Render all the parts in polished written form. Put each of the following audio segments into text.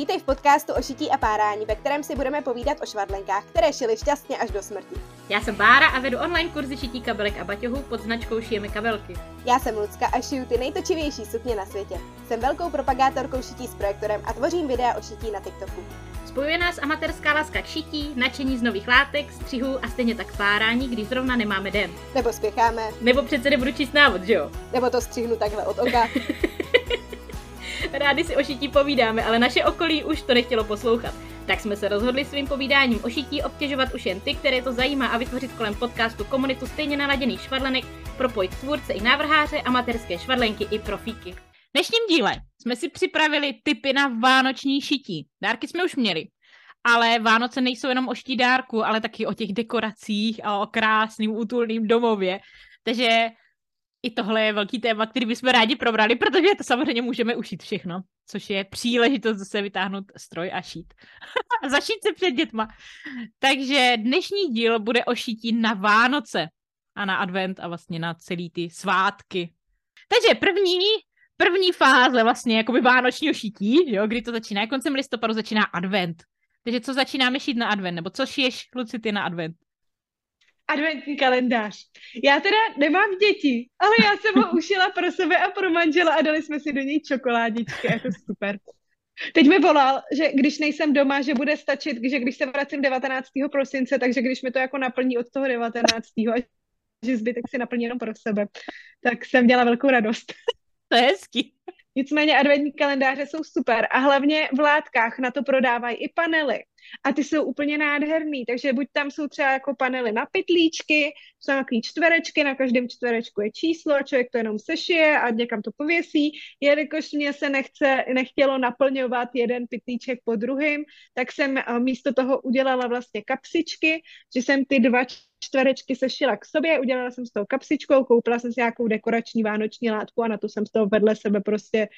Vítej v podcastu o šití a párání, ve kterém si budeme povídat o švadlenkách, které šily šťastně až do smrti. Já jsem Bára a vedu online kurzy šití kabelek a baťohů pod značkou Šijeme kabelky. Já jsem Lucka a šiju ty nejtočivější sukně na světě. Jsem velkou propagátorkou šití s projektorem a tvořím videa o šití na TikToku. Spojuje nás amatérská láska k šití, nadšení z nových látek, střihů a stejně tak párání, když zrovna nemáme den. Nebo spěcháme. Nebo přece nebudu číst návod, že jo? Nebo to střihnu takhle od oka. Rádi si o šití povídáme, ale naše okolí už to nechtělo poslouchat. Tak jsme se rozhodli svým povídáním o šití obtěžovat už jen ty, které to zajímá a vytvořit kolem podcastu komunitu stejně naladěných švadlenek, propojit tvůrce i návrháře, amatérské švadlenky i profíky. V dnešním díle jsme si připravili tipy na vánoční šití. Dárky jsme už měli, ale Vánoce nejsou jenom o šití dárku, ale taky o těch dekoracích a o krásným útulným domově. Takže i tohle je velký téma, který bychom rádi probrali, protože to samozřejmě můžeme ušít všechno, což je příležitost zase vytáhnout stroj a šít. A zašít se před dětma. Takže dnešní díl bude o šití na Vánoce a na advent a vlastně na celý ty svátky. Takže první fáze vlastně jakoby vánočního šití, jo, kdy to začíná, koncem listopadu začíná advent. Takže co začínáme šít na advent, nebo co šiješ, Luci, ty na advent? Adventní kalendář. Já teda nemám děti, ale já jsem ho ušila pro sebe a pro manžela a dali jsme si do něj čokoládičky, jako super. Teď mi volal, že když nejsem doma, že bude stačit, že když se vracím 19. prosince, takže když mi to jako naplní od toho 19. a že zbytek si naplní jenom pro sebe, tak jsem měla velkou radost. To je hezký. Nicméně adventní kalendáře jsou super a hlavně v látkách na to prodávají i panely. A ty jsou úplně nádherný, takže buď tam jsou třeba jako panely na pytlíčky, jsou takový čtverečky, na každém čtverečku je číslo, člověk to jenom sešije a někam to pověsí. Jelikož mě se nechtělo naplňovat jeden pytlíček po druhém, tak jsem místo toho udělala vlastně kapsičky, že jsem ty dva čtverečky sešila k sobě, udělala jsem z toho kapsičkou, koupila jsem si nějakou dekorační vánoční látku a na to jsem z toho vedle sebe prostě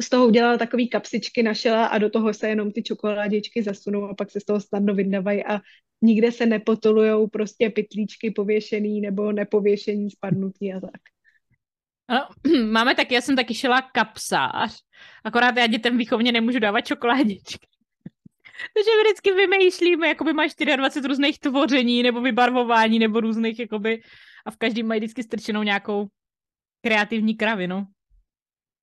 z toho udělala takový kapsičky, našela a do toho se jenom ty čokoládičky zasunou a pak se z toho snadno vydavají a nikde se nepotolujou prostě pytlíčky pověšený nebo nepověšený, spadnutý a tak. Ano, máme taky, já jsem taky šila kapsář, akorát já dětem výchovně nemůžu dávat čokoládičky. Takže vždycky vymýšlíme, jakoby máš 24 různých tvoření nebo vybarvování nebo různých, jakoby, a v každém mají vždycky strčenou nějakou kreativní kravinu.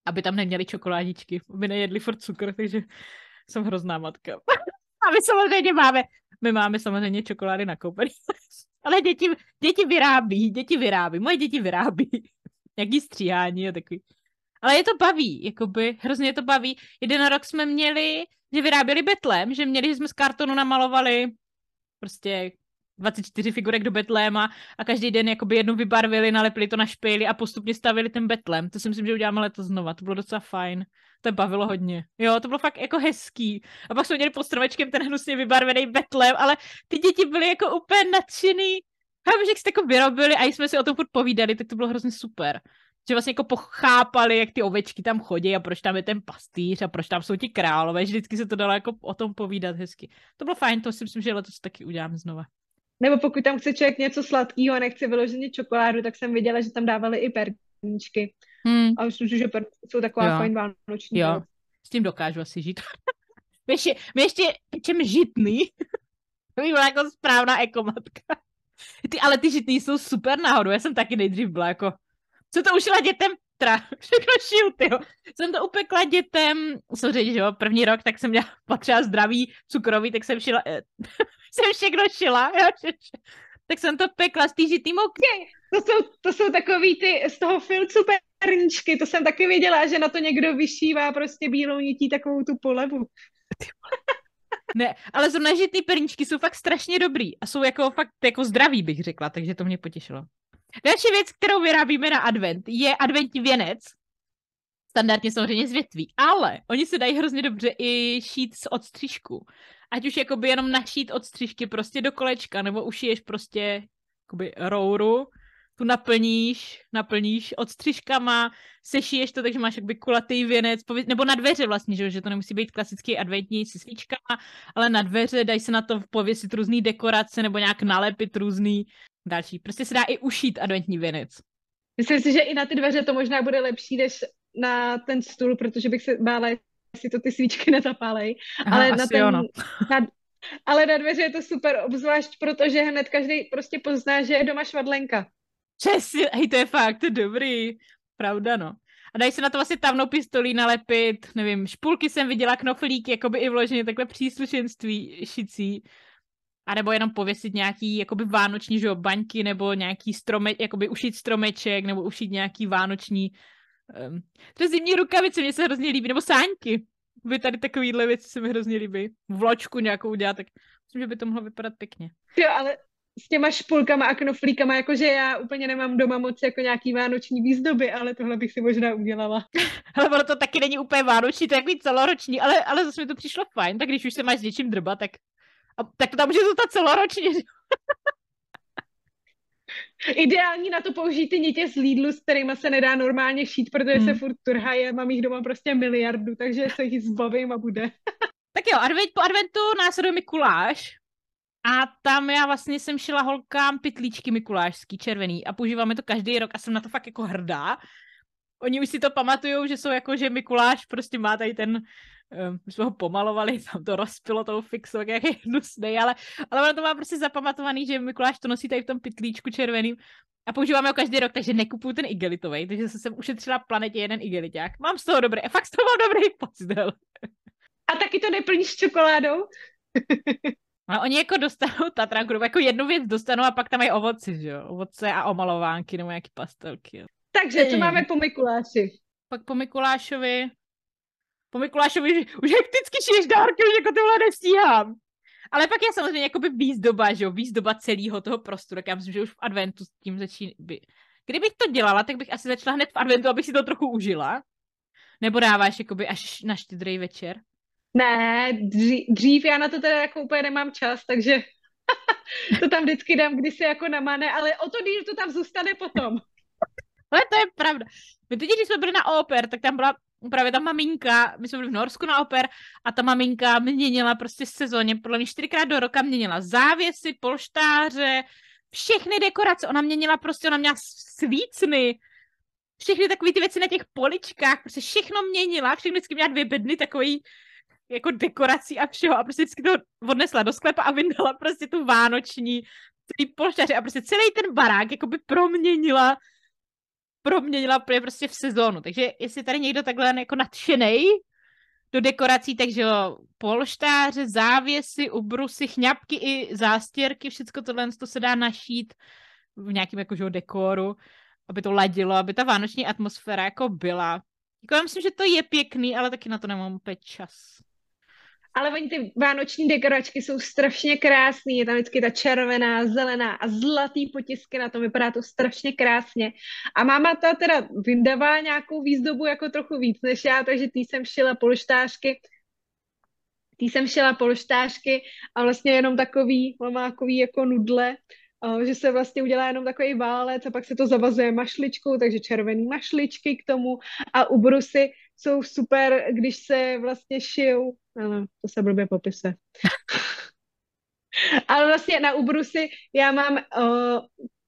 Aby tam neměli čokoládičky, aby nejedli furt cukr, takže jsem hrozná matka. A my máme samozřejmě čokolády nakoupený, ale moje děti vyrábí, nějaký stříhání a takový. Ale je to baví, jakoby, hrozně to baví. Jeden rok jsme měli, že vyráběli betlém, že jsme z kartonu namalovali prostě 24 figurek do betléma a každý den jakoby jednu vybarvili, nalepili to na špejly a postupně stavili ten betlém. To si myslím, že uděláme letos znova. To bylo docela fajn. To bavilo hodně. Jo, to bylo fakt jako hezký. A pak jsme měli pod stromečkem ten hnusně vybarvený betlém, ale ty děti byly jako úplně nadšený. Chápeš, jak jste jako vyrobili a jsme si o tom furt povídali, tak to bylo hrozně super. Že vlastně jako pochápali, jak ty ovečky tam chodí a proč tam je ten pastýř a proč tam jsou ti králové. Vždycky se to dalo jako o tom povídat hezky. To bylo fajn, to si myslím, že letos taky uděláme znova. Nebo pokud tam chce člověk něco sladkého a nechce vyloženě čokoládu, tak jsem viděla, že tam dávali i perníčky. A myslím, že perníčky jsou taková fajn vánoční. Jo, s tím dokážu asi žít. My ještě pečem žitný. To byla jako správná ekomatka. Ale ty žitný jsou super náhodou. Já jsem taky nejdřív byla jako, co to ušila dětem? Všechno šiju, tyjo. Jsem to upekla dětem, samozřejmě, že jo, první rok, tak jsem měla potřeba zdraví, cukrový, tak jsem šila, jsem všechno šila, jo, tak jsem to pekla z týžitý mouky. To jsou takový ty z toho filcu perničky, to jsem taky věděla, že na to někdo vyšívá prostě bílou nití takovou tu polevu. Ne, ale zrovna žitný perničky jsou fakt strašně dobrý a jsou jako fakt jako zdraví, bych řekla, takže to mě potěšilo. Další věc, kterou vyrábíme na advent, je adventní věnec. Standardně samozřejmě z větví, ale oni se dají hrozně dobře i šít z odstřižku. Ať už jakoby jenom našít odstřižky prostě do kolečka, nebo ušiješ prostě jakoby rouru, tu naplníš odstřižkama, sešiješ to, takže máš jakoby kulatý věnec, nebo na dveře vlastně, že to nemusí být klasický adventní se svíčkama, ale na dveře dají se na to pověsit různý dekorace, nebo nějak nalepit různý další. Prostě se dá i ušít adventní věnec. Myslím si, že i na ty dveře to možná bude lepší, než na ten stůl, protože bych se bála, si to ty svíčky nezapálej. Ale, ale na dveře je to super, obzvlášť, protože hned každý prostě pozná, že je doma švadlenka. Přesně, hej, to je fakt, to je dobrý. Pravda, no. A dají se na to vlastně tavnou pistolí nalepit, nevím, špulky jsem viděla, knoflíky, jakoby i vloženě takhle příslušenství šicí. A nebo jenom pověsit nějaký, jakoby vánoční, že baňky, nebo nějaký stromeček, jakoby ušít stromeček, nebo ušít nějaký vánoční, to je zimní rukavice, mně se hrozně líbí, nebo sáňky. By tady takovýhle věci se mi hrozně líbí. Vločku nějakou udělat, tak myslím, že by to mohlo vypadat pěkně. Jo, ale s těma špulkama a knoflíkama, jakože já úplně nemám doma moc jako nějaký vánoční výzdoby, ale tohle bych si možná udělala. Ale ono to taky není úplně vánoční, to je takový celoroční, ale zase mi to přišlo fajn, tak když už se máš s něčím drbat, tak to tam může zůstat celoročně. Ideální na to použít ty nitě z Lidlu, s kterýma se nedá normálně šít, protože se furt turhaje, mám jich doma prostě miliardu, takže se jich zbavím a bude. Tak jo, po adventu následuje Mikuláš. A tam já vlastně jsem šila holkám pytlíčky mikulášský, červený, a používáme to každý rok a jsem na to fakt jako hrdá. Oni už si to pamatujou, že jsou jako, že Mikuláš prostě má tady ten, my jsme ho pomalovali, tam to rozpilo tou fixou, jak je hnusnej, ale ono to má prostě zapamatovaný, že Mikuláš to nosí tady v tom pytlíčku červeným a používáme ho každý rok, takže nekupuju ten igelitovej, takže jsem ušetřila planetě jeden igeliťák. Mám z toho dobrý, fakt z toho mám dobrý pocit. A taky to neplníš čokoládou? Ale oni jako dostanou Tatranku, jako jednu věc dostanou a pak tam mají ovoci, že jo? Ovoce a omalovánky nebo nějaký pastelky. Jo. Takže, co máme po Mikuláši? Pak po Mikulášovi už hekticky šiješ dárky, už jako tohle nestíhám. Ale pak je samozřejmě jakoby výzdoba, že jo? Výzdoba celého toho prostoru. Já myslím, že už v adventu s tím začíná. Kdybych to dělala, tak bych asi začala hned v adventu, abych si to trochu užila. Nebo dáváš jakoby až na štědrý večer? Ne, dřív já na to teda jako úplně nemám čas, takže to tam vždycky dám, když se jako namane, ale o to díl to tam zůstane potom. Ale to je pravda. My teď, když jsme byli na oper, tak tam byla právě ta maminka, my jsme byli v Norsku na oper a ta maminka měnila prostě sezóně, podle mě 4x do roka měnila závěsy, polštáře, všechny dekorace, ona měnila prostě, ona měla svícny, všechny takové ty věci na těch poličkách, prostě všechno měnila, všechny vždycky měla dvě bedny takový jako dekorací a všeho a prostě vždycky to odnesla do sklepa a vyndala prostě tu vánoční, celý polštáře a prostě celý ten barák jakoby proměnila prostě v sezónu. Takže jestli tady někdo takhle jako nadšenej do dekorací, takže jo, polštáře, závěsy, ubrusy, chňapky i zástěrky, všecko tohle to se dá našít v nějakém jakože dekoru, aby to ladilo, aby ta vánoční atmosféra jako byla. Jako já myslím, že to je pěkný, ale taky na to nemám úplně čas. Ale oni ty vánoční dekoračky jsou strašně krásný, je tam vždycky ta červená, zelená a zlatý potisky na to, vypadá to strašně krásně. A máma ta teda vyndává nějakou výzdobu jako trochu víc než já, takže tý jsem šila polštářky a vlastně jenom takový mamákový jako nudle, že se vlastně udělá jenom takový válec a pak se to zavazuje mašličkou, takže červený mašličky k tomu a ubrusy jsou super, když se vlastně šijou. Ano, to se blbě popise. Ale vlastně na ubrusy já mám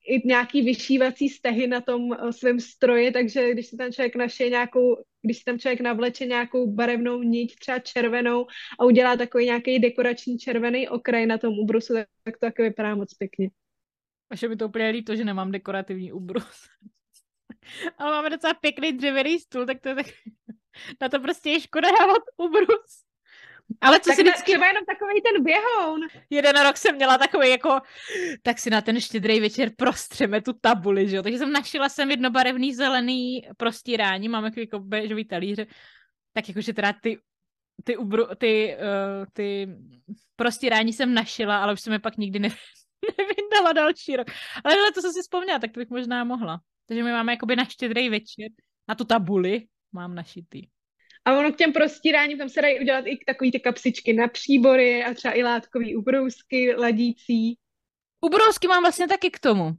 i nějaký vyšívací stehy na tom svém stroji, takže když si tam člověk navleče nějakou barevnou niť, třeba červenou a udělá takový nějaký dekorační červený okraj na tom ubrusu, tak to taky vypadá moc pěkně. Až mi to úplně líp to, že nemám dekorativní ubrus. Ale máme docela pěkný dřevěný stůl, tak to je tak... Na to prostě je škoda dávat ubrus. Ale co tak si vždycky... Třeba jenom takovej ten běhoun. Jeden rok jsem měla takový jako... Tak si na ten štědrý večer prostřeme tu tabuli, že jo. Takže jsem našila jednobarevný zelený prostírání, máme jako béžový talíře. Tak jakože teda ty prostírání jsem našila, ale už jsem je pak nikdy nevyndala další rok. Ale to jsem si vzpomněla, tak to bych možná mohla. Takže my máme jakoby na štědrý večer, na tu tabuli mám našitý. A ono k těm prostíráním, tam se dají udělat i takový ty kapsičky na příbory a třeba i látkový ubrousky, ladící. Ubrousky mám vlastně taky k tomu.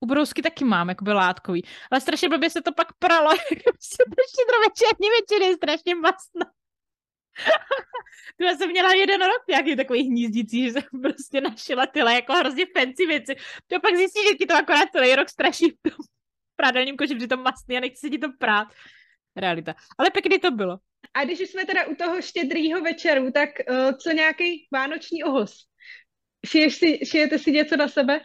Ubrousky taky mám, jakoby látkový. Ale strašně blbě se to pak pralo, jako se to štědrovečerní večer je strašně masná. Já jsem měla jeden rok nějaký takový hnízdící, že jsem prostě našila tyhle jako hrozně fancy věci. To pak zjistí, že ti to akorát celý rok straší v tom prádelním koši, že to masný a nechci si ti to prát. Realita. Ale pěkně to bylo. A když jsme teda u toho štědrýho večeru, tak co nějaký vánoční ohos? Šijete si něco na sebe?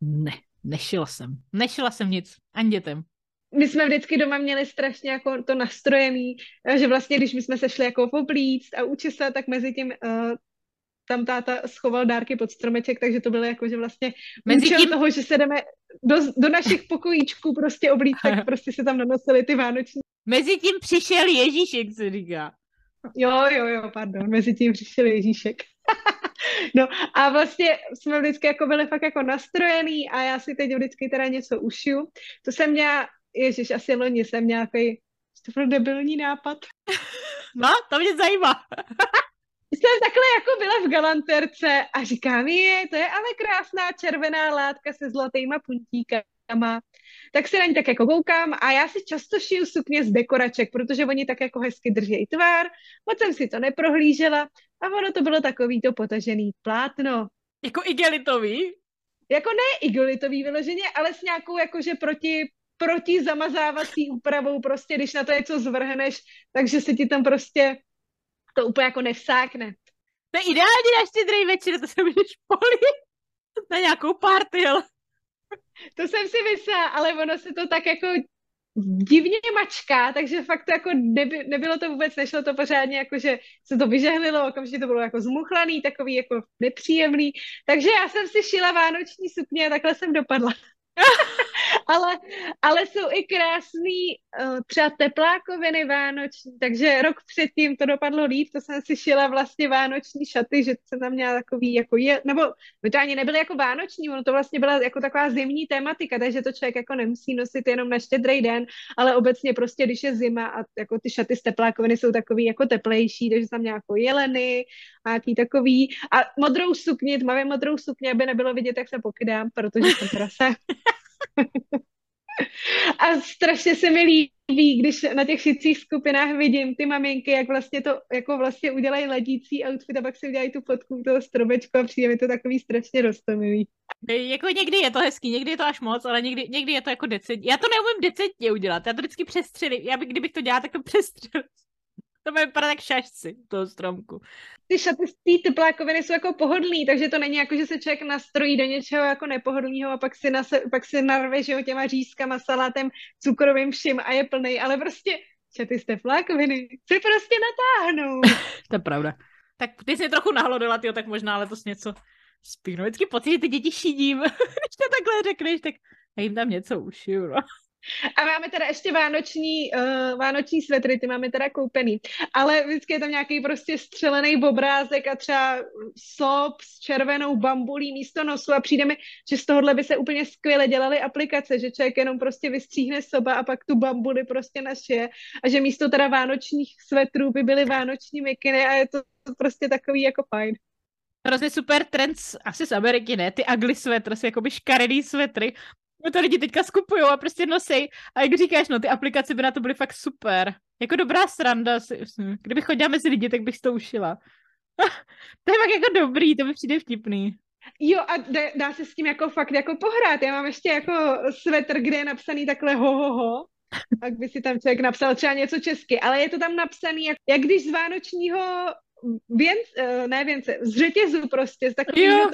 Ne, nešila jsem. Nešila jsem nic, ani dětem. My jsme vždycky doma měli strašně jako to nastrojený, že vlastně, když my jsme se šli jako poblíct a učesat, tak mezi tím tam táta schoval dárky pod stromeček, takže to bylo jako, že vlastně účel tím... toho, že se jdeme do našich pokojíčků prostě oblíct, tak prostě se tam nanosili ty vánoční. Mezi tím přišel Ježíšek, se říká. Jo, pardon, mezi tím přišel Ježíšek. No a vlastně jsme vždycky jako byli fakt jako nastrojený a já si teď vždycky teda něco ušiju. To jsem měla, ježiš, asi loni jsem měla nějaký, to byl debilní nápad. No, to mě zajímá. Jsem takhle jako byla v galanterce a říkám, to je ale krásná červená látka se zlatýma puntíkama. Tak se na ní tak jako koukám a já si často šiju sukně z dekoraček, protože oni tak jako hezky drží tvár. Moc jsem si to neprohlížela a ono to bylo takový to potažený plátno. Jako igelitový? Jako ne igelitový vyloženě, ale s nějakou jakože proti zamazávací úpravou prostě, když na to něco zvrhneš, takže se ti tam prostě to úplně jako nevsákne. To je ideální na štědrý večer, to se budeš polit na nějakou party, ale... To jsem si myslela, ale ono se to tak jako divně mačká, takže fakt to jako nebylo to vůbec, nešlo to pořádně, jakože se to vyžehlilo, okamžitě to bylo jako zmuchlaný, takový jako nepříjemný, takže já jsem si šila vánoční sukně a takhle jsem dopadla. Ale jsou i krásný třeba teplákoviny vánoční, takže rok předtím to dopadlo líp, to jsem si šila vlastně vánoční šaty, že jsem tam měla takový, jako nebo to ani nebyly jako vánoční, ono to vlastně byla jako taková zimní tematika, takže to člověk jako nemusí nosit jenom na štědrý den, ale obecně prostě, když je zima a jako ty šaty z teplákoviny jsou takový jako teplejší, takže tam měla jako jeleny a nějaký takový a modrou sukni, tmavě modrou sukni, aby nebylo vidět, jak se pokydám, protože jsem krasa. A strašně se mi líbí, když na těch šicích skupinách vidím ty maminky, jak vlastně to jako vlastně udělají ladící outfit a pak si udělají tu fotku toho stromečku a přijde mi to takový strašně roztomilý. Jako někdy je to hezký, někdy je to až moc, ale někdy je to jako decentně. Já to neumím decentně udělat, já to vždycky přestřelím. Kdybych to dělala, tak to přestřelím. To bude vypadat jak šašci toho stromku. Ty šaty z té teplákoviny jsou jako pohodlný, takže to není jako, že se člověk nastrojí do něčeho jako nepohodlného a pak si narve, že ho těma řízkama, salátem, cukrovým všim a je plnej, ale prostě šaty z teplákoviny se prostě natáhnou. To je pravda. Tak ty jsi trochu nahlodila, tak možná letos něco spínu. Vždycky pocit, že ty děti šidím. Když to takhle řekneš, tak já jim tam něco ušiju, no. A máme teda ještě vánoční svetry, ty máme teda koupený, ale vždycky je tam nějaký prostě střelený obrázek a třeba sop s červenou bambulí místo nosu a přijde mi, že z tohohle by se úplně skvěle dělaly aplikace, že člověk jenom prostě vystříhne soba a pak tu bambuli prostě našije a že místo teda vánočních svetrů by byly vánoční mikiny a je to prostě takový jako fajn. Hrozně super trend asi z Ameriky, ne? Ty ugly sweaters, jakoby škaredý svetry. No to lidi teďka skupují a prostě nosej. A jak říkáš, no ty aplikace by na to byly fakt super. Jako dobrá sranda. Kdybych chodila mezi lidi, tak bych to ušila. To je fakt jako dobrý, to mi přijde vtipný. Jo a dá se s tím jako fakt jako pohrát. Já mám ještě jako svetr, kde je napsaný takhle ho. Tak by si tam člověk napsal třeba něco česky. Ale je to tam napsaný, jak když z vánočního z řetězu prostě, z takového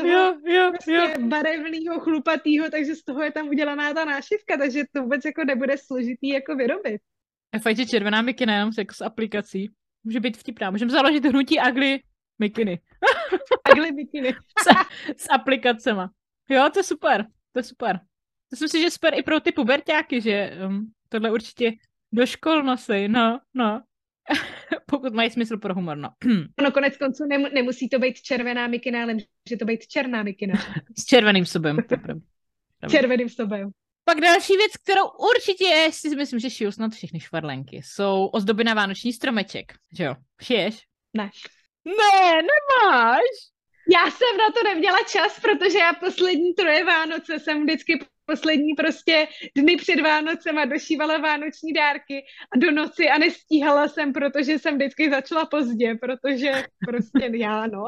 prostě barevného, chlupatýho, takže z toho je tam udělaná ta nášivka, takže to vůbec jako nebude složitý jako vyrobit. A fakt, že červená mikina jenom z aplikací. Může být vtipná. Můžeme založit hnutí ugly mikiny. Ugly mikiny. S aplikacema. Jo, to je super. To je super. To si myslím, že super i pro ty puberťáky, že tohle určitě do škol nosej. No. Pokud mají smysl pro humor, no. No konec konců nemusí to být červená mikina, ale může to být černá mikina. S červeným sobem. Červeným sobem. Pak další věc, kterou určitě si myslím, že šiju snad všechny švarlenky, jsou ozdoby na vánoční stromeček, že jo? Šiješ? Ne. Ne, nemáš! Já jsem na to neměla čas, protože já poslední troje Vánoce jsem vždycky poslední prostě dny před Vánocema došívala vánoční dárky a do noci a nestíhala jsem, protože jsem vždycky začala pozdě, protože prostě já, no.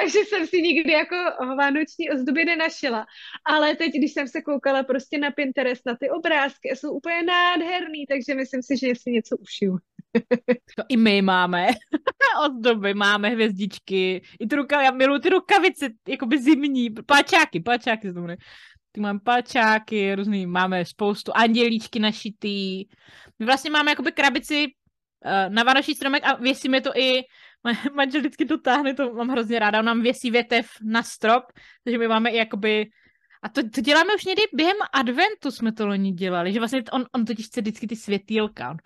Takže jsem si nikdy jako vánoční ozdoby nenašila. Ale teď, když jsem se koukala prostě na Pinterest, na ty obrázky, jsou úplně nádherný, takže myslím si, že si něco ušiju. To i my máme. Ozdoby máme, hvězdičky. I ty rukavice, já miluji ty rukavice, jakoby zimní. Páčáky znamená. Ty máme páčáky, různý, máme spoustu andělíčky našitý. My vlastně máme jakoby krabici na vánoční stromek a věsíme to i, manžel vždycky dotáhne, to mám hrozně ráda, on nám věsí větev na strop, takže my máme i jakoby, a to děláme už někdy během adventu jsme to loni dělali, že vlastně on totiž chce vždycky ty světýlka,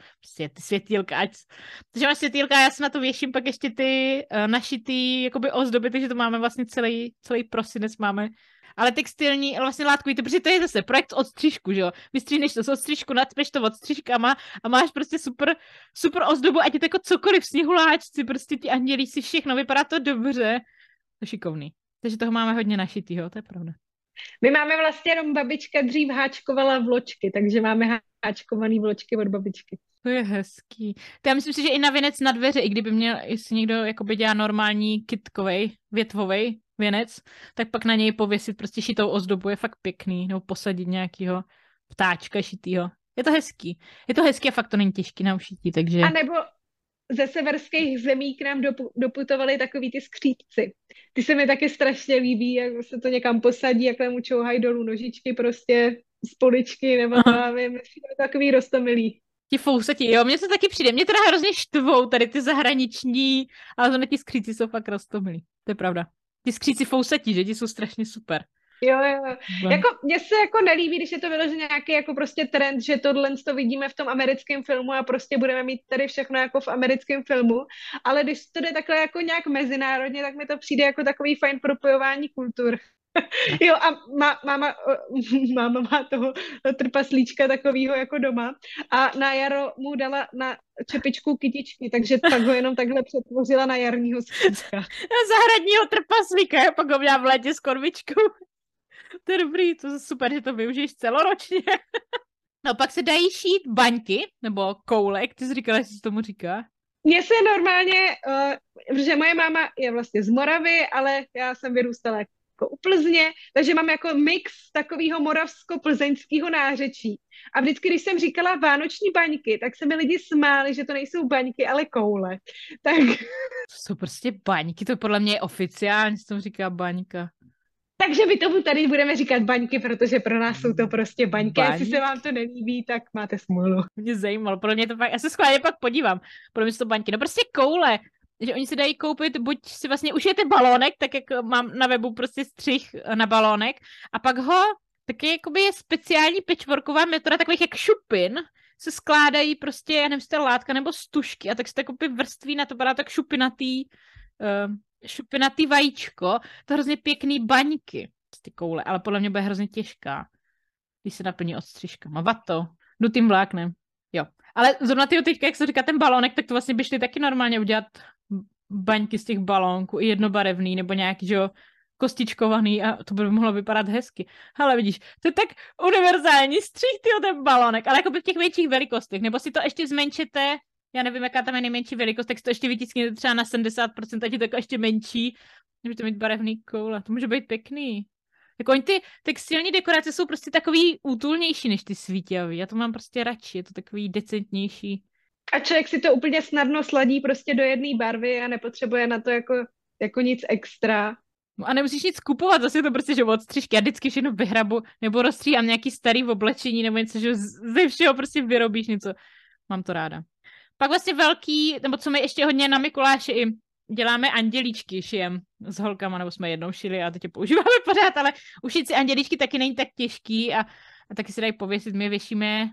takže mám světýlka, já se na to věším pak ještě ty našitý jakoby ozdoby, takže to máme vlastně celý prosinec máme. Ale textilní, vlastně látkový, protože to je zase projekt od střížku, že jo? Vystříhneš to z odstřížku, nadpeš to od střížkama a máš prostě super ozdobu, ať je to jako cokoliv, sněhuláčci, prostě ti andělíci, všechno, vypadá to dobře. To šikovný. Takže toho máme hodně našitýho, to je pravda. My máme vlastně jenom babička dřív háčkovala vločky, takže máme háčkovaný vločky od babičky. To je hezký. To já myslím si, že i na věnec na dveře, i kdyby měl, jestli někdo jakoby dělá normální kytkovej, větvovej věnec, tak pak na něj pověsit prostě šitou ozdobu, je fakt pěkný, nebo posadit nějakýho ptáčka šitýho. Je to hezký. Je to hezký a fakt to není těžký na ušití, takže... A nebo ze severských zemí k nám doputovali takový ty skřípci. Ty se mi taky strašně líbí, jak se to někam posadí, jak tam učouhají dolů nožičky prostě z poličky, nebo nevím, takový roztomilý. Ti fousati, jo, mně se taky přijde. Mě teda hrozně štvou tady ty zahraniční, ale zrovna ti skříci jsou fakt roztomilí. To je pravda. Ti skříci fousati, že? Ti jsou strašně super. Jo. Jako, mně se jako nelíbí, když je to vyložený nějaký jako prostě trend, že tohle to vidíme v tom americkém filmu a prostě budeme mít tady všechno jako v americkém filmu, ale když to jde takhle jako nějak mezinárodně, tak mi to přijde jako takový fajn propojování kultur. Jo, a máma má toho trpaslíčka takovýho jako doma a na jaro mu dala na čepičku kytičky, takže tak ho jenom takhle přetvořila na jarního skříčka. Na zahradního trpaslíka, já pak ho měla v létě s kormičkou. To je dobrý, to je super, že to využiješ celoročně. No pak se dají šít baňky, nebo koule, jak ty jsi říkala, jestli se tomu říká. Mně se normálně, že moje máma je vlastně z Moravy, ale já jsem vyrůstala jako u Plzně, takže mám jako mix takového moravsko-plzeňského nářečí. A vždycky, když jsem říkala vánoční baňky, tak se mi lidi smáli, že to nejsou baňky, ale koule. Tak... To jsou prostě baňky, to podle mě je oficiálně, že tomu říká baňka. Takže my tomu tady budeme říkat baňky, protože pro nás jsou to prostě baňky. Jestli se vám to nelíbí, tak máte smůlu. Mě zajímalo, pro mě to pak, já se schválně pak podívám, pro mě jsou to baňky. No prostě koule, že oni se dají koupit, buď si vlastně ušijete balónek, tak jak mám na webu prostě střih na balónek, a pak ho, taky jakoby je speciální patchworková metoda takových jak šupin, se skládají prostě, já nevím, to látka nebo stužky, a tak se to jakoby vrství na to, padá tak šupinatý vajíčko, to hrozně pěkný baňky z ty koule, ale podle mě bude hrozně těžká, když se naplní odstřižkama. Vato, jdu tím vláknem. Jo, ale zrovna tyho teďka, jak se říká ten balónek, tak to vlastně by šli taky normálně udělat baňky z těch balónků, i jednobarevný, nebo nějaký, že jo, kostičkovaný, a to by mohlo vypadat hezky. Hele, vidíš, to je tak univerzální střih, tyho ten balónek, ale jako by v těch větších velikostech, nebo si to ještě zmenšete. Já nevím, jaká tam je nejmenší velikost, tak to ještě vytiskněte třeba na 70%, ať je to jako ještě menší. Můžete mít barevný koule, to může být pěkný. Jako oni ty textilní dekorace jsou prostě takový útulnější než ty svítěvý. Já to mám prostě radši, je to takový decentnější. A člověk si to úplně snadno sladí prostě do jedné barvy a nepotřebuje na to jako nic extra. No a nemusíš nic kupovat, zase to prostě, že odstřižky. Já vždycky všechno vyhrabu nebo rozstříhám nějaký starý oblečení nebo něco, že ze všeho prostě vyrobíš něco. Mám to ráda. Pak vlastně velký, nebo co my ještě hodně na Mikuláši i děláme andělíčky, šijem s holkama, nebo jsme jednou šili a teď je používáme pořád, ale ušit si andělíčky taky není tak těžký a taky se dají pověsit. My věšíme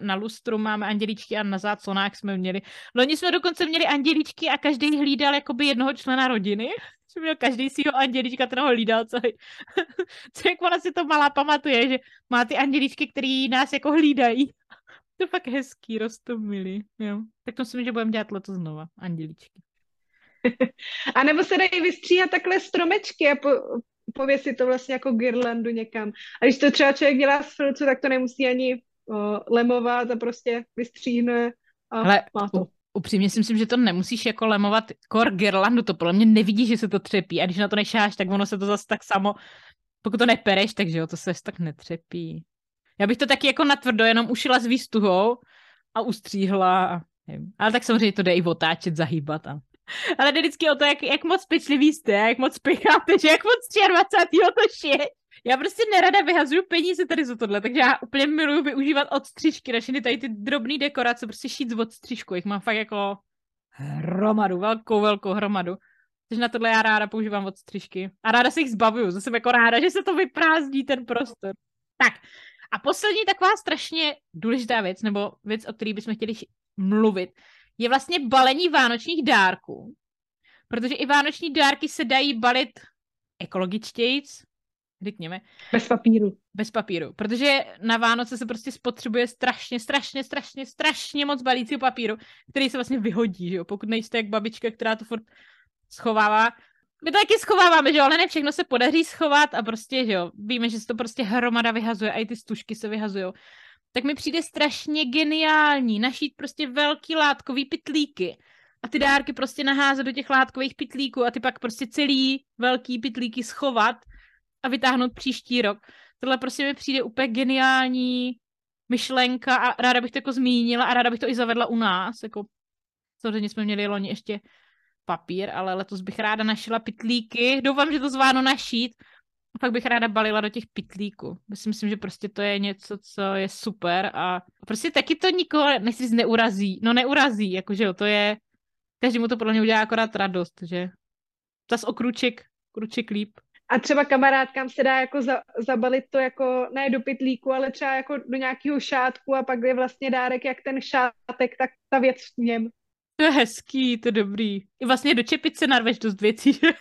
na lustru, máme andělíčky a na záconách jsme měli. Loni jsme dokonce měli andělíčky a každý hlídal jakoby jednoho člena rodiny. Měl každý svýho andělíčka, ten ho hlídal celý. Co jak ona si to malá pamatuje, že má ty andělíčky, který nás jako hlídají. To je fakt hezký, roztomilý, jo. Tak to myslím, že budeme dělat letos znova, andělíčky. A nebo se dají vystříhat takhle stromečky a pověsit to vlastně jako girlandu někam. A když to třeba člověk dělá z filcu, tak to nemusí ani lemovat a prostě vystříhne a hele, má to. Upřímně si myslím, že to nemusíš jako lemovat kor girlandu, to podle mě nevidíš, že se to třepí, a když na to nešáháš, tak ono se to zase tak samo, pokud to nepereš, takže jo, to se tak netřepí. Já bych to taky jako natvrdo jenom ušila s výstuhou a ustříhla. Nevím. Ale tak samozřejmě to jde i otáčet, zahýbat. A... Ale jde vždycky o to, jak moc pečlivý jste, jak moc spěcháte, že jak moc 23. to je. Já prostě nerada vyhazuju peníze tady za tohle, takže já úplně miluju využívat odstřižky, rašiny tady ty drobný dekorace, prostě šít z odstřižku, jich mám fakt jako hromadu, velkou hromadu. Takže na tohle já ráda používám odstřižky a ráda se jich zbavuju, zase jako ráda, že se to vyprázdní ten prostor. Tak a poslední taková strašně důležitá věc, nebo věc, o které bychom chtěli mluvit, je vlastně balení vánočních dárků. Protože i vánoční dárky se dají balit ekologičtějc, řekněme. Bez papíru. Bez papíru, protože na Vánoce se prostě spotřebuje strašně moc balícího papíru, který se vlastně vyhodí, že jo? Pokud nejste jak babička, která to furt schovává. My to taky schováváme, že jo, ale ne všechno se podaří schovat a prostě, že jo, víme, že se to prostě hromada vyhazuje a i ty stužky se vyhazujou. Tak mi přijde strašně geniální našít prostě velký látkový pytlíky a ty dárky prostě naházet do těch látkových pytlíků a ty pak prostě celý velký pytlíky schovat a vytáhnout příští rok. Tohle prostě mi přijde úplně geniální myšlenka a ráda bych to jako zmínila a ráda bych to i zavedla u nás. Jako, samozřejmě jsme měli loni ještě papír, ale letos bych ráda našila pytlíky. Doufám, že to zvládnu našít. A pak bych ráda balila do těch pytlíků. Myslím, že prostě to je něco, co je super a prostě taky to nikoho nechci neurazí. No neurazí, jakože jo, to je, každému to podle mě udělá akorát radost, že? Zas o kruček líp. A třeba kamarádkám se dá jako zabalit to jako, ne do pytlíku, ale třeba jako do nějakého šátku a pak je vlastně dárek, jak ten šátek, tak ta věc v něm. To je hezký, to je dobrý. I vlastně do čepice narveš dost věcí, že?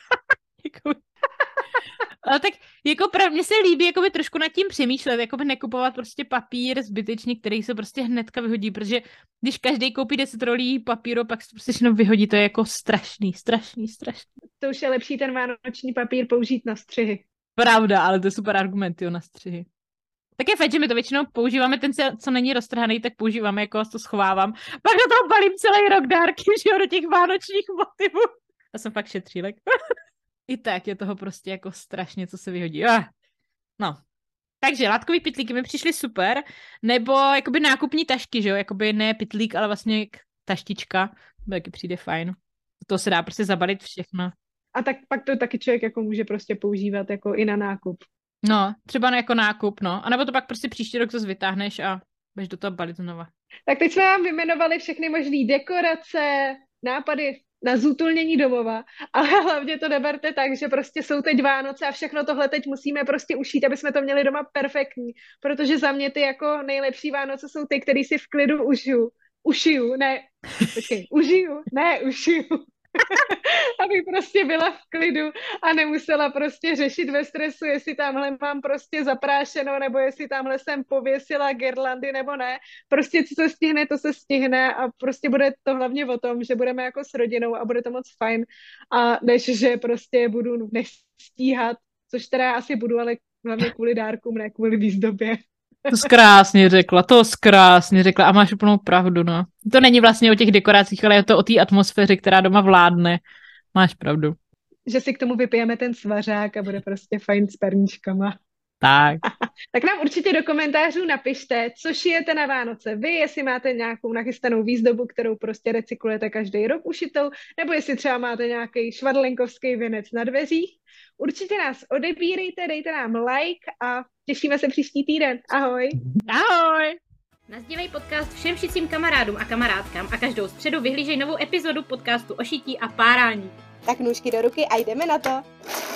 Ale tak jako mně se líbí jakoby trošku nad tím přemýšlet, jakoby nekupovat prostě papír zbytečně, který se prostě hnedka vyhodí, protože když každý koupí 10 rolí papíru, pak se prostě jenom vyhodí, to je jako strašný. To už je lepší ten vánoční papír použít na střihy. Pravda, ale to je super argument, jo, na střihy. Tak je fakt, že my to většinou používáme, ten, co není roztrhaný, tak používáme, jako to schovávám. Pak do toho balím celý rok dárky, že jo, do těch vánočních motivů. Já jsem fakt šetřílek. I tak je toho prostě jako strašně, co se vyhodí. No. Takže látkový pytlíky mi přišly super, nebo jakoby nákupní tašky, že jo? Jakoby ne pytlík, ale vlastně taštička. Taky přijde fajn. To se dá prostě zabalit všechno. A tak pak to taky člověk jako může prostě používat jako i na nákup. No, třeba jako nákup, no. A nebo to pak prostě příští rok to vytáhneš a budeš do toho balit znova. Tak teď jsme vám vyjmenovali všechny možné dekorace, nápady na zútulnění domova, ale hlavně to neberte tak, že prostě jsou teď Vánoce a všechno tohle teď musíme prostě ušít, aby jsme to měli doma perfektní, protože za mě ty jako nejlepší Vánoce jsou ty, který si v klidu ušiju, aby prostě byla v klidu a nemusela prostě řešit ve stresu, jestli tamhle mám prostě zaprášeno, nebo jestli tamhle jsem pověsila girlandy, nebo ne. Prostě co se stihne, to se stihne a prostě bude to hlavně o tom, že budeme jako s rodinou a bude to moc fajn a než, že prostě budu nestíhat, což teda asi budu, ale hlavně kvůli dárkům, ne kvůli výzdobě. To jsi krásně řekla a máš úplnou pravdu, no. To není vlastně o těch dekoracích, ale je to o té atmosféře, která doma vládne. Máš pravdu. Že si k tomu vypijeme ten svařák a bude prostě fajn s perníčkama. Tak. Tak nám určitě do komentářů napište, co šijete na Vánoce vy, jestli máte nějakou nachystanou výzdobu, kterou prostě recyklujete každý rok ušitou, nebo jestli třeba máte nějaký švadlenkovský věnec na dveřích. Určitě nás odebírejte, dejte nám like a těšíme se příští týden. Ahoj! Ahoj! Nasdílej podcast všem šicím kamarádům a kamarádkám a každou středu vyhlížej novou epizodu podcastu o šití a párání. Tak nůžky do ruky a jdeme na to!